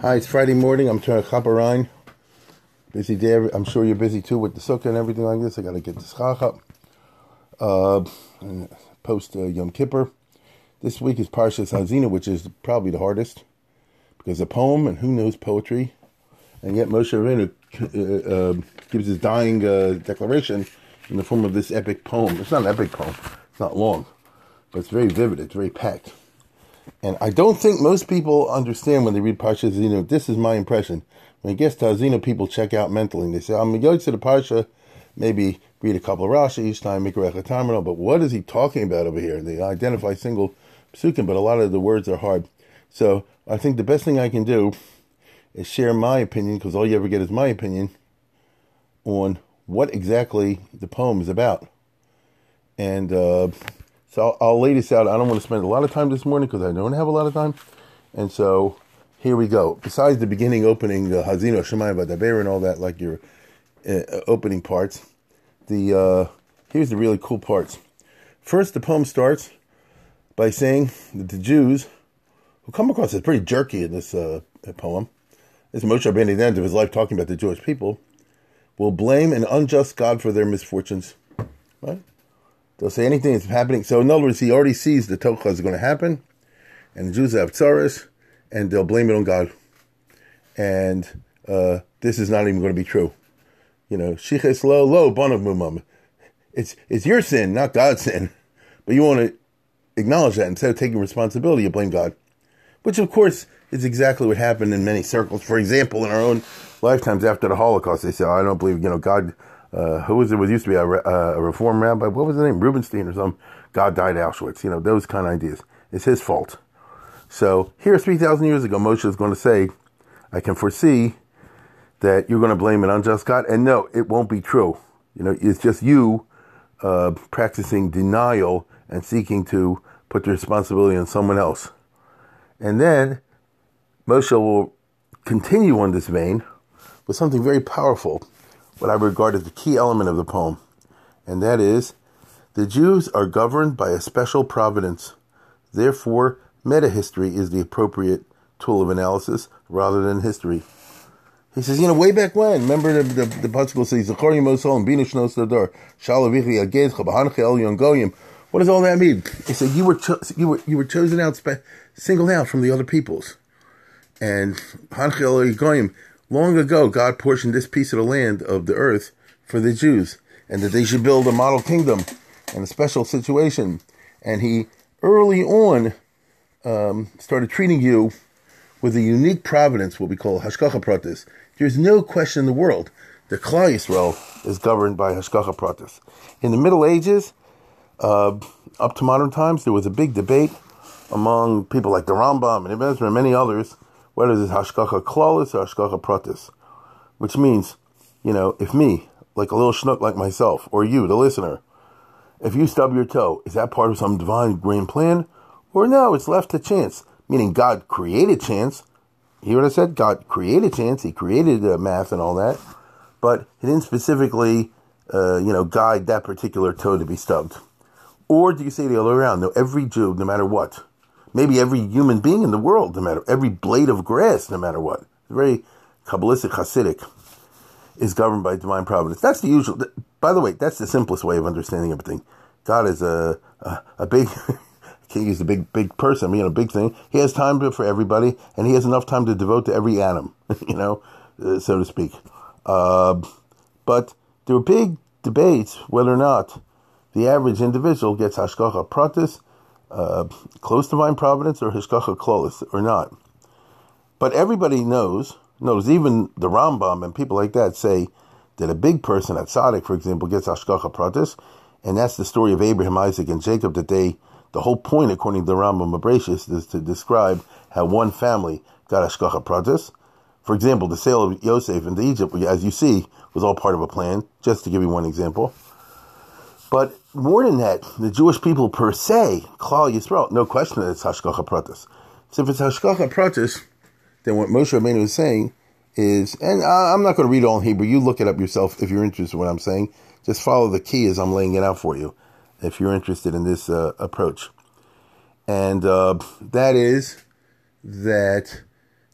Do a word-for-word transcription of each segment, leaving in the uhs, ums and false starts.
Hi, it's Friday morning. I'm trying to chop a rhyme. Busy day. I'm sure you're busy too with the sukkah and everything like this. I got to get this chach up. Uh, post uh, Yom Kippur. This week is Parshat Ha'azinu, which is probably the hardest because a poem and who knows poetry. And yet Moshe Rabbeinu uh, uh, gives his dying uh, declaration in the form of this epic poem. It's not an epic poem. It's not long, but it's very vivid. It's very packed. And I don't think most people understand when they read Parshat Ha'azinu. This is my impression. When it gets to Ha'azinu, people check out mentally. And they say, I'm going to go to the Parsha, maybe read a couple of Rashi each time, make a Recha Tamino, but what is he talking about over here? They identify single psukim, but a lot of the words are hard. So I think the best thing I can do is share my opinion, because all you ever get is my opinion, on what exactly the poem is about. And uh, so I'll, I'll lay this out. I don't want to spend a lot of time this morning because I don't have a lot of time. And so here we go. Besides the beginning opening, the Hazino, Shemayim, Vadaber, and all that, like your uh, opening parts, the uh, here's the really cool parts. First, the poem starts by saying that the Jews, who come across as pretty jerky in this uh, poem, it's Moshe Rabbeinu at the end of his life talking about the Jewish people, will blame an unjust God for their misfortunes. Right? They'll say anything that's happening. So in other words, he already sees the Tochah is going to happen, and the Jews have tzaras, and they'll blame it on God. And uh, this is not even going to be true. You know, shiches lo lo banav mumam. It's it's your sin, not God's sin. But you want to acknowledge that. Instead of taking responsibility, you blame God. Which, of course, is exactly what happened in many circles. For example, in our own lifetimes after the Holocaust, they said, oh, I don't believe, you know, God, uh, who was it? It used to be a, uh, a Reform rabbi. What was his name? Rubenstein or something. God died at Auschwitz. You know, those kind of ideas. It's his fault. So here, three thousand years ago, Moshe is going to say, I can foresee that you're going to blame an unjust God. And no, it won't be true. You know, it's just you uh, practicing denial and seeking to put the responsibility on someone else. And then Moshe will continue on this vein with something very powerful, what I regard as the key element of the poem, and that is, the Jews are governed by a special providence. Therefore, meta-history is the appropriate tool of analysis rather than history. He says, you know, way back when, remember the the Pasuk says, Zachor Yimosol and Binu Shnos Tador, Shalavichi Agez Chabahanchi El Yon Goyim. What does all that mean? He said, you were cho- you were you were chosen out, spe- singled out from the other peoples. And long ago, God portioned this piece of the land of the earth for the Jews, and that they should build a model kingdom and a special situation. And he early on um, started treating you with a unique providence, what we call Hashgacha Pratis. There's no question in the world that Klal Yisrael is governed by Hashgacha Pratis. In the Middle Ages, uh, up to modern times, there was a big debate among people like the Rambam and Ibn Ezra and many others, whether this is Hashgacha Klalis or Hashgacha Pratis, which means, you know, if me, like a little schnook like myself, or you, the listener, if you stub your toe, is that part of some divine grand plan? Or no, it's left to chance, meaning God created chance. You hear what I said? God created chance. He created uh, math and all that, but he didn't specifically, uh, you know, guide that particular toe to be stubbed. Or do you say the other way around? No, every Jew, no matter what, maybe every human being in the world, no matter, every blade of grass, no matter what, very Kabbalistic, Hasidic, is governed by divine providence. That's the usual, by the way, that's the simplest way of understanding everything. God is a a, a big, I can't use the big, big person, you know, big thing. He has time for everybody, and he has enough time to devote to every atom, you know, so to speak. Uh, but there were big debates whether or not the average individual gets Hashgacha Pratis, Uh, close divine providence, or Hashgacha Klalis, or not. But everybody knows, knows even the Rambam and people like that say that a big person, at Tzaddik, for example, gets Hashgacha Pratis, and that's the story of Abraham, Isaac, and Jacob, that they, the whole point, according to the Rambam of Bereshis, is to describe how one family got Hashgacha Pratis. For example, the sale of Yosef into Egypt, as you see, was all part of a plan, just to give you one example. But more than that, the Jewish people per se, Klal Yisrael, no question that it's Hashgacha Pratis. So if it's Hashgacha Pratis, then what Moshe Rabbeinu is saying is, and I'm not going to read all in Hebrew, you look it up yourself if you're interested in what I'm saying. Just follow the key as I'm laying it out for you, if you're interested in this uh, approach. And uh, that is that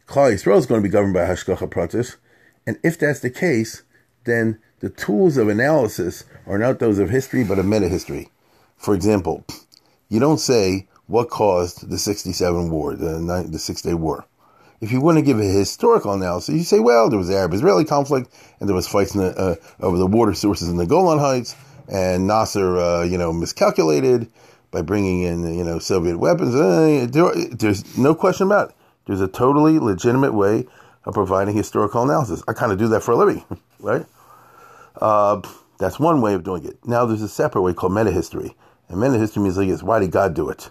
Klal Yisrael is going to be governed by Hashgacha Pratis, and if that's the case, then the tools of analysis are not those of history, but of meta-history. For example, you don't say what caused the sixty-seven war, the, nine, the Six-Day War. If you want to give a historical analysis, you say, well, there was the Arab-Israeli conflict, and there was fights in the, uh, over the water sources in the Golan Heights, and Nasser, uh, you know, miscalculated by bringing in, you know, Soviet weapons. Uh, there, there's no question about it. There's a totally legitimate way of providing historical analysis. I kind of do that for a living, right? Uh, that's one way of doing it. Now, there's a separate way called meta-history. And meta-history means, like, it's why did God do it?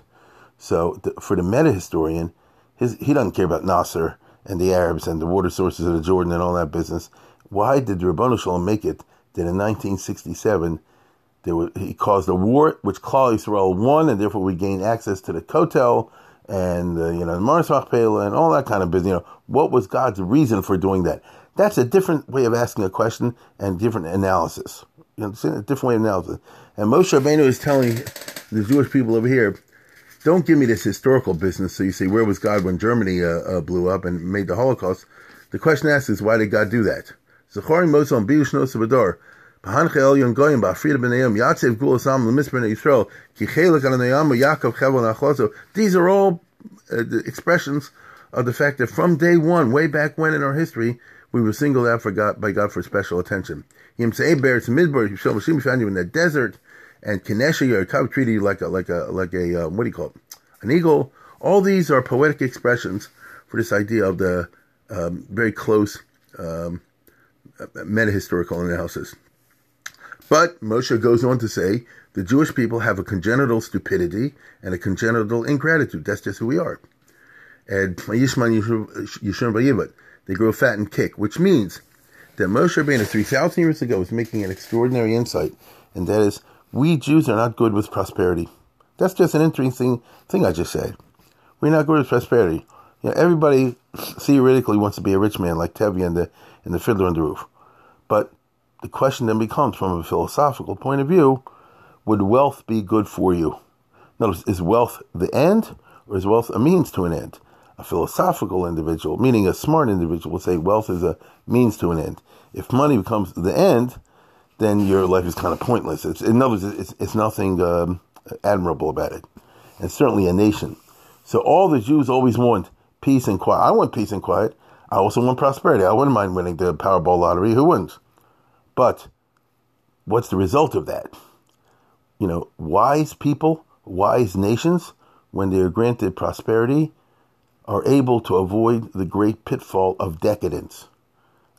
So, the, for the meta-historian, his, he doesn't care about Nasser and the Arabs and the water sources of the Jordan and all that business. Why did the Ribbono Shel Olam make it that in nineteen sixty-seven, there was, he caused a war, which Klal Yisrael won, and therefore we gained access to the Kotel and the, you know, the Mar-Sak-Pel and all that kind of business. You know, what was God's reason for doing that? That's a different way of asking a question and different analysis. You know, a different way of analysis. And Moshe Rabbeinu is telling the Jewish people over here, don't give me this historical business. So you say, where was God when Germany uh, uh, blew up and made the Holocaust? The question asked is, why did God do that? These are all uh, the expressions of the fact that from day one, way back when in our history, we were singled out for God, by God for special attention. Him say, "Bear to Midbar, Shalom found you in the desert." And Kinesha, your Akab treated you like a, like a, like a, uh, what do you call it? An eagle. All these are poetic expressions for this idea of the, um, very close, um, meta-historical analysis. But Moshe goes on to say, the Jewish people have a congenital stupidity and a congenital ingratitude. That's just who we are. And Yishman Yishon Vayivat, they grow fat and kick, which means that Moshe Rabbeinu three thousand years ago was making an extraordinary insight, and that is, we Jews are not good with prosperity. That's just an interesting thing I just said. We're not good with prosperity. You know, everybody theoretically wants to be a rich man like Tevye and the, and the Fiddler on the Roof. But the question then becomes, from a philosophical point of view, would wealth be good for you? Notice, is wealth the end, or is wealth a means to an end? A philosophical individual, meaning a smart individual, will say wealth is a means to an end. If money becomes the end, then your life is kind of pointless. It's, in other words, it's, it's nothing um, admirable about it. And certainly a nation. So all the Jews always want peace and quiet. I want peace and quiet. I also want prosperity. I wouldn't mind winning the Powerball lottery. Who wouldn't? But what's the result of that? You know, wise people, wise nations, when they are granted prosperity, are able to avoid the great pitfall of decadence.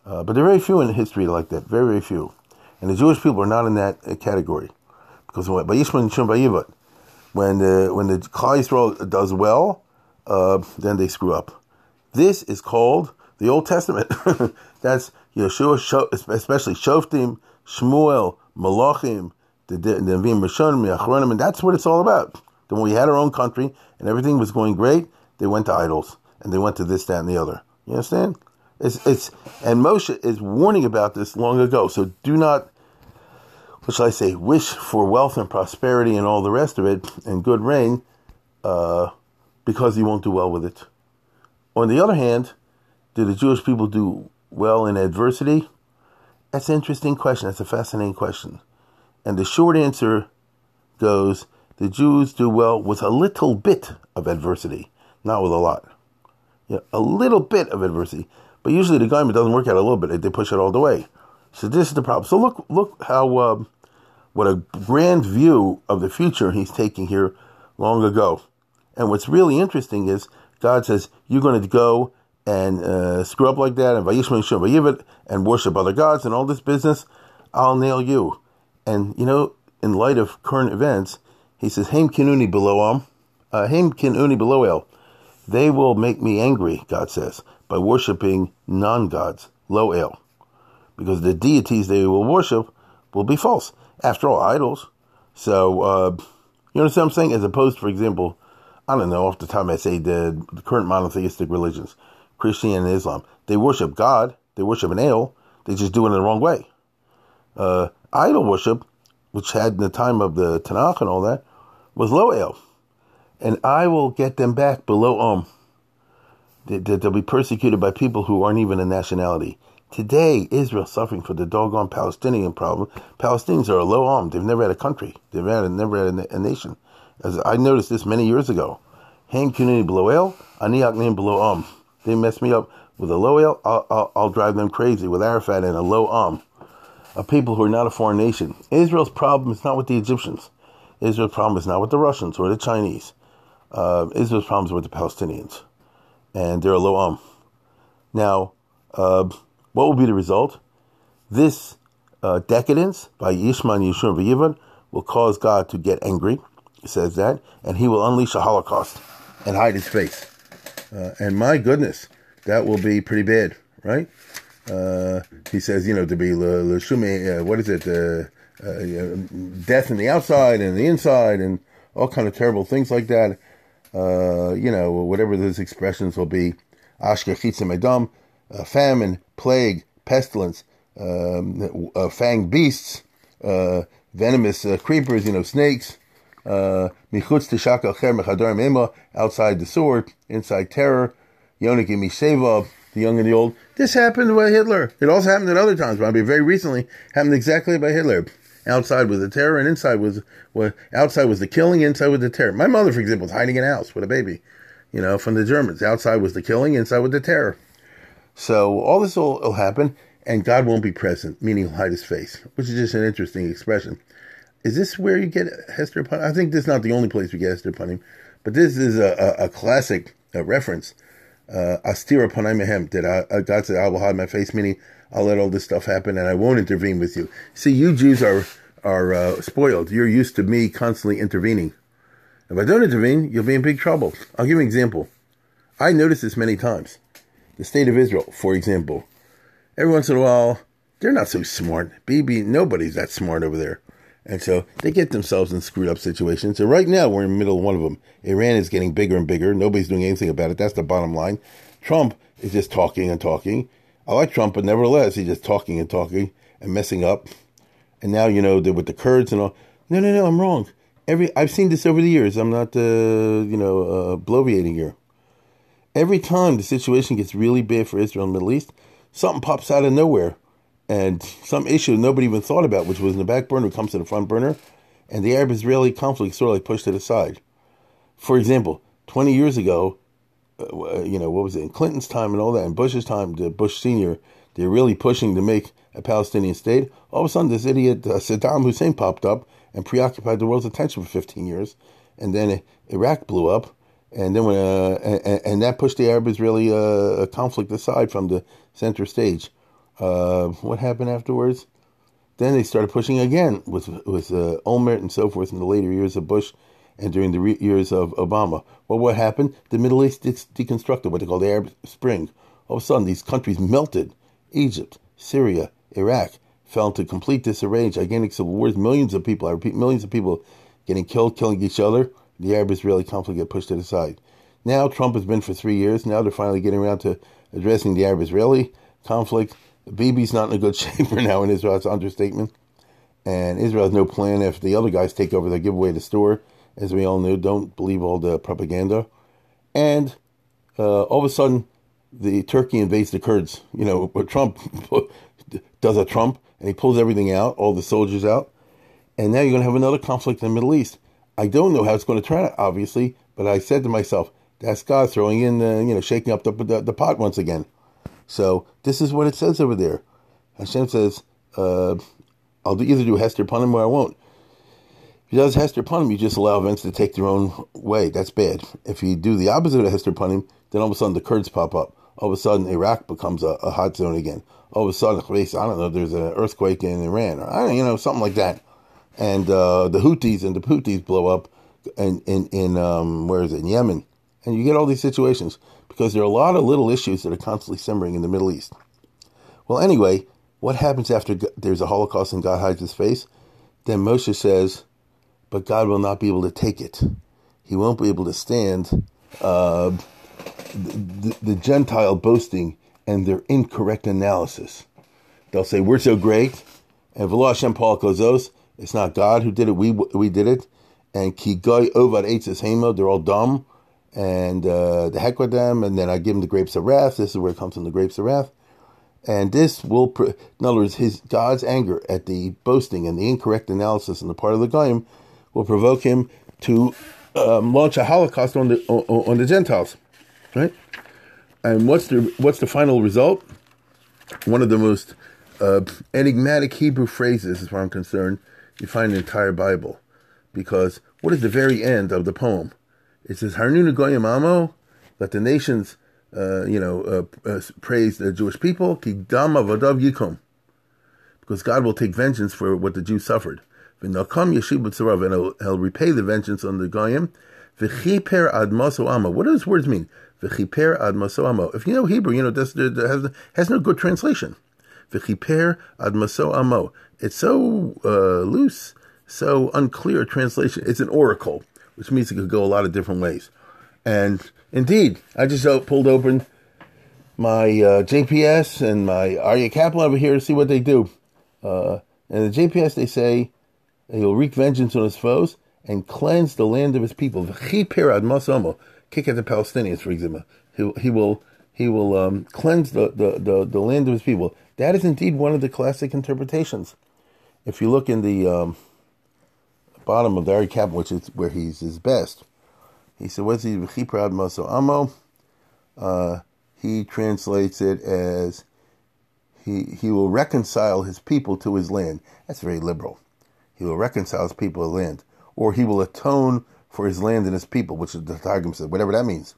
Uh, but there are very few in history like that. Very, very few. And the Jewish people are not in that uh, category. Because when the, when the Klal Yisrael does well, uh, then they screw up. This is called the Old Testament. That's Yeshua, especially Shoftim, Shmuel, Malachim, the, the Avim Meshon, the Achronim, and that's what it's all about. Then when we had our own country and everything was going great, they went to idols, and they went to this, that, and the other. You understand? It's it's and Moshe is warning about this long ago. So do not, what shall I say, wish for wealth and prosperity and all the rest of it and good reign, uh, because you won't do well with it. On the other hand, do the Jewish people do well in adversity? That's an interesting question. That's a fascinating question. And the short answer goes: the Jews do well with a little bit of adversity. Not with a lot. You know, a little bit of adversity. But usually the garment doesn't work out a little bit. They push it all the way. So this is the problem. So look look how, um, what a grand view of the future he's taking here long ago. And what's really interesting is God says, you're going to go and uh, screw up like that and and worship other gods and all this business. I'll nail you. And, you know, in light of current events, he says, Haim kinuni beloam. Haim kinuni beloel. They will make me angry, God says, by worshiping non-gods, lo el, because the deities they will worship will be false. After all, idols. So, uh, you understand what I'm saying? As opposed, for example, I don't know, off the top I say the, the current monotheistic religions, Christianity and Islam, they worship God, they worship an El, they just do it in the wrong way. Uh, idol worship, which had in the time of the Tanakh and all that, was low El. And I will get them back below Om. They, they, they'll be persecuted by people who aren't even a nationality. Today, Israel suffering for the doggone Palestinian problem. Palestinians are a low arm. They've never had a country. They've had, never had a, na- a nation. As I noticed this many years ago. Hand Kunini below El, Aniak name below Om. They mess me up with a low El. I'll, I'll, I'll drive them crazy with Arafat and a low Om. A people who are not a foreign nation. Israel's problem is not with the Egyptians. Israel's problem is not with the Russians or the Chinese. Uh, Israel's problem is with the Palestinians. And they're a low Om. Now, uh... what will be the result? This uh, decadence by Yishman Yishun V'Yivan will cause God to get angry. He says that, and He will unleash a Holocaust and hide His face. Uh, and my goodness, that will be pretty bad, right? Uh, he says, you know, to be l'shumi, uh, what is it? Uh, uh, death in the outside and the inside, and all kind of terrible things like that. Uh, you know, whatever those expressions will be, Ashkechitzim Edom. Uh, famine, plague, pestilence, um, uh, fanged beasts, uh, venomous uh, creepers, you know, snakes, michutz tishak alcher mechadorim ema, outside the sword, inside terror, yoniki misheva, the young and the old. This happened by Hitler. It also happened at other times, but I mean, very recently happened exactly by Hitler. Outside was the terror, and inside was, was outside was the killing, inside was the terror. My mother, for example, was hiding in a house with a baby, you know, from the Germans. Outside was the killing, inside was the terror. So all this will, will happen, and God won't be present, meaning He'll hide His face, which is just an interesting expression. Is this where you get Hester Panim? I think this is not the only place we get Hester Panim, but this is a, a, a classic a reference. Astira Panim Mehem, that God said, I will hide my face, meaning I'll let all this stuff happen, and I won't intervene with you. See, you Jews are, are uh, spoiled. You're used to me constantly intervening. If I don't intervene, you'll be in big trouble. I'll give you an example. I noticed this many times. The state of Israel, for example, every once in a while, they're not so smart. B B, nobody's that smart over there. And so they get themselves in screwed up situations. And right now, we're in the middle of one of them. Iran is getting bigger and bigger. Nobody's doing anything about it. That's the bottom line. Trump is just talking and talking. I like Trump, but nevertheless, he's just talking and talking and messing up. And now, you know, with the Kurds and all. No, no, no, I'm wrong. Every I've seen this over the years. I'm not, uh, you know, uh, bloviating here. Every time the situation gets really bad for Israel and the Middle East, something pops out of nowhere, and some issue nobody even thought about, which was in the back burner, comes to the front burner, and the Arab-Israeli conflict sort of like pushed it aside. For example, twenty years ago, uh, you know, what was it, in Clinton's time and all that, in Bush's time, the Bush Senior, they're really pushing to make a Palestinian state. All of a sudden, this idiot uh, Saddam Hussein popped up and preoccupied the world's attention for fifteen years, and then Iraq blew up. And then when uh, and, and that pushed the Arab-Israeli uh, conflict aside from the center stage. Uh, what happened afterwards? Then they started pushing again with with uh, Olmert and so forth in the later years of Bush and during the re- years of Obama. Well, what happened? The Middle East de- deconstructed, what they call the Arab Spring. All of a sudden, these countries melted. Egypt, Syria, Iraq fell into complete disarray, gigantic civil wars. Millions of people, I repeat, millions of people getting killed, killing each other. The Arab-Israeli conflict got pushed to the side. Now Trump has been for three years. Now they're finally getting around to addressing the Arab-Israeli conflict. Bibi's not in a good shape right now in Israel. It's an understatement. And Israel has no plan. If the other guys take over, they give away the store. As we all know, don't believe all the propaganda. And uh, all of a sudden, the Turkey invades the Kurds. You know, Trump does a Trump, and he pulls everything out, all the soldiers out. And now you're going to have another conflict in the Middle East. I don't know how it's going to turn out, obviously, but I said to myself, that's God throwing in, uh, you know, shaking up the, the the pot once again. So this is what it says over there. Hashem says, uh, I'll do, either do Hester Panim or I won't. If he does Hester Panim, you just allow events to take their own way. That's bad. If you do the opposite of Hester Panim, then all of a sudden the Kurds pop up. All of a sudden Iraq becomes a, a hot zone again. All of a sudden, I don't know, there's an earthquake in Iran, or I don't, you know, something like that. And uh, the Houthis and the Houthis blow up in, in, in um, where is it, in Yemen. And you get all these situations because there are a lot of little issues that are constantly simmering in the Middle East. Well, anyway, what happens after there's a Holocaust and God hides his face? Then Moshe says, but God will not be able to take it. He won't be able to stand uh, the, the Gentile boasting and their incorrect analysis. They'll say, we're so great, and V'lo Hashem Paul Kozos, it's not God who did it, we we did it, and Ki Goy Ovad Eitzes Hemo, they're all dumb, and uh, the heck with them, and then I give them the grapes of wrath, this is where it comes from, the grapes of wrath, and this will, pre- in other words, his God's anger at the boasting and the incorrect analysis on the part of the Goyim will provoke him to um, launch a Holocaust on the on, on the Gentiles, right? And what's the what's the final result? One of the most uh, enigmatic Hebrew phrases, as far as I'm concerned, you find in the entire Bible. Because what is the very end of the poem? It says, Harnunu Goyim Amo, let the nations, uh, you know, uh, uh, praise the Jewish people, Ki Dam Avadav Yikum. Because God will take vengeance for what the Jews suffered. V'nakam Yeshiv B'tzarav, and he'll repay the vengeance on the Goyim. V'chiper ad maso amo. What do those words mean? V'chiper ad maso amo. If you know Hebrew, you know that's, that has, has no good translation. V'chiper ad maso amo. It's so uh, loose, so unclear a translation. It's an oracle, which means it could go a lot of different ways. And indeed, I just pulled open my uh, J P S and my Arya Kaplan over here to see what they do. Uh, and the J P S, they say, he'll wreak vengeance on his foes and cleanse the land of his people. V'chiper ad maso amo. Kick at the Palestinians, for example. He, he will he will um, cleanse the, the, the, the land of his people. That is indeed one of the classic interpretations. If you look in the um, bottom of the Arya Kaplan, which is where he's his best, he said, "What's he v'chiper ad maso amo?" Uh, he translates it as he he will reconcile his people to his land. That's very liberal. He will reconcile his people to the land, or he will atone for his land and his people, which the Targum says, whatever that means.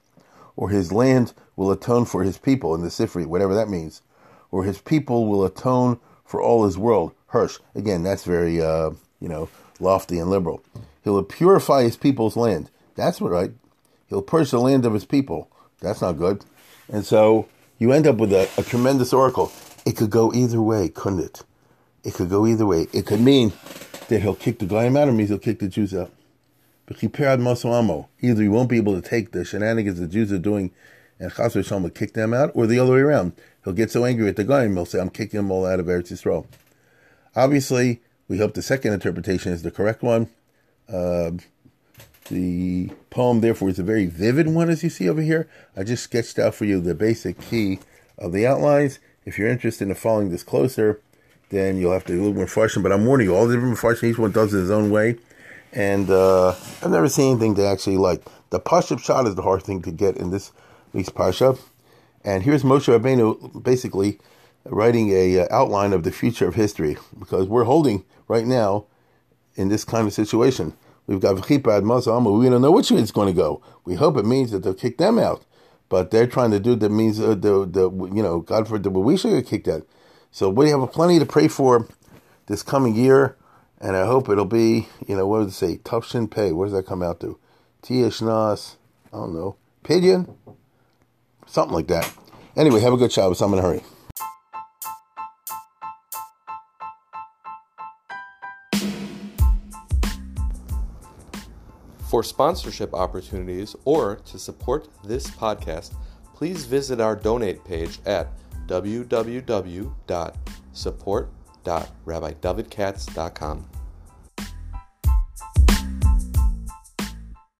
Or his land will atone for his people in the Sifri, whatever that means. Or his people will atone for all his world. Hirsch, again, that's very, uh, you know, lofty and liberal. He'll purify his people's land. That's what, right? He'll purge the land of his people. That's not good. And so you end up with a, a tremendous oracle. It could go either way, couldn't it? It could go either way. It could mean that he'll kick the Goyim out, or means he'll kick the Jews out. Either he won't be able to take the shenanigans the Jews are doing and Chas v'Shalom will kick them out, or the other way around. He'll get so angry at the Goyim, he'll say, I'm kicking them all out of Eretz Yisroel. Obviously, we hope the second interpretation is the correct one. Uh, the poem, therefore, is a very vivid one, as you see over here. I just sketched out for you the basic key of the outlines. If you're interested in following this closer, then you'll have to do a little more refreshing. But I'm warning you, all the different refreshing, each one does it his own way. And uh, I've never seen anything to actually like. The Pashup shot is the hard thing to get in this week's Pasha. And here's Moshe Rabbeinu basically writing a uh, outline of the future of history, because we're holding right now in this kind of situation. We've got V'chiper ad maso amo. We don't know which way it's going to go. We hope it means that they'll kick them out, but they're trying to do that means uh, the the you know God forbid we should get kicked out. So we have plenty to pray for this coming year. And I hope it'll be, you know, what does it say? Tufshin Pei. What does that come out to? Tishnas. I don't know. Pidyon? Something like that. Anyway, have a good Shabbos. I'm in a hurry. For sponsorship opportunities or to support this podcast, please visit our donate page at w w w dot support dot rabbi david katz dot com.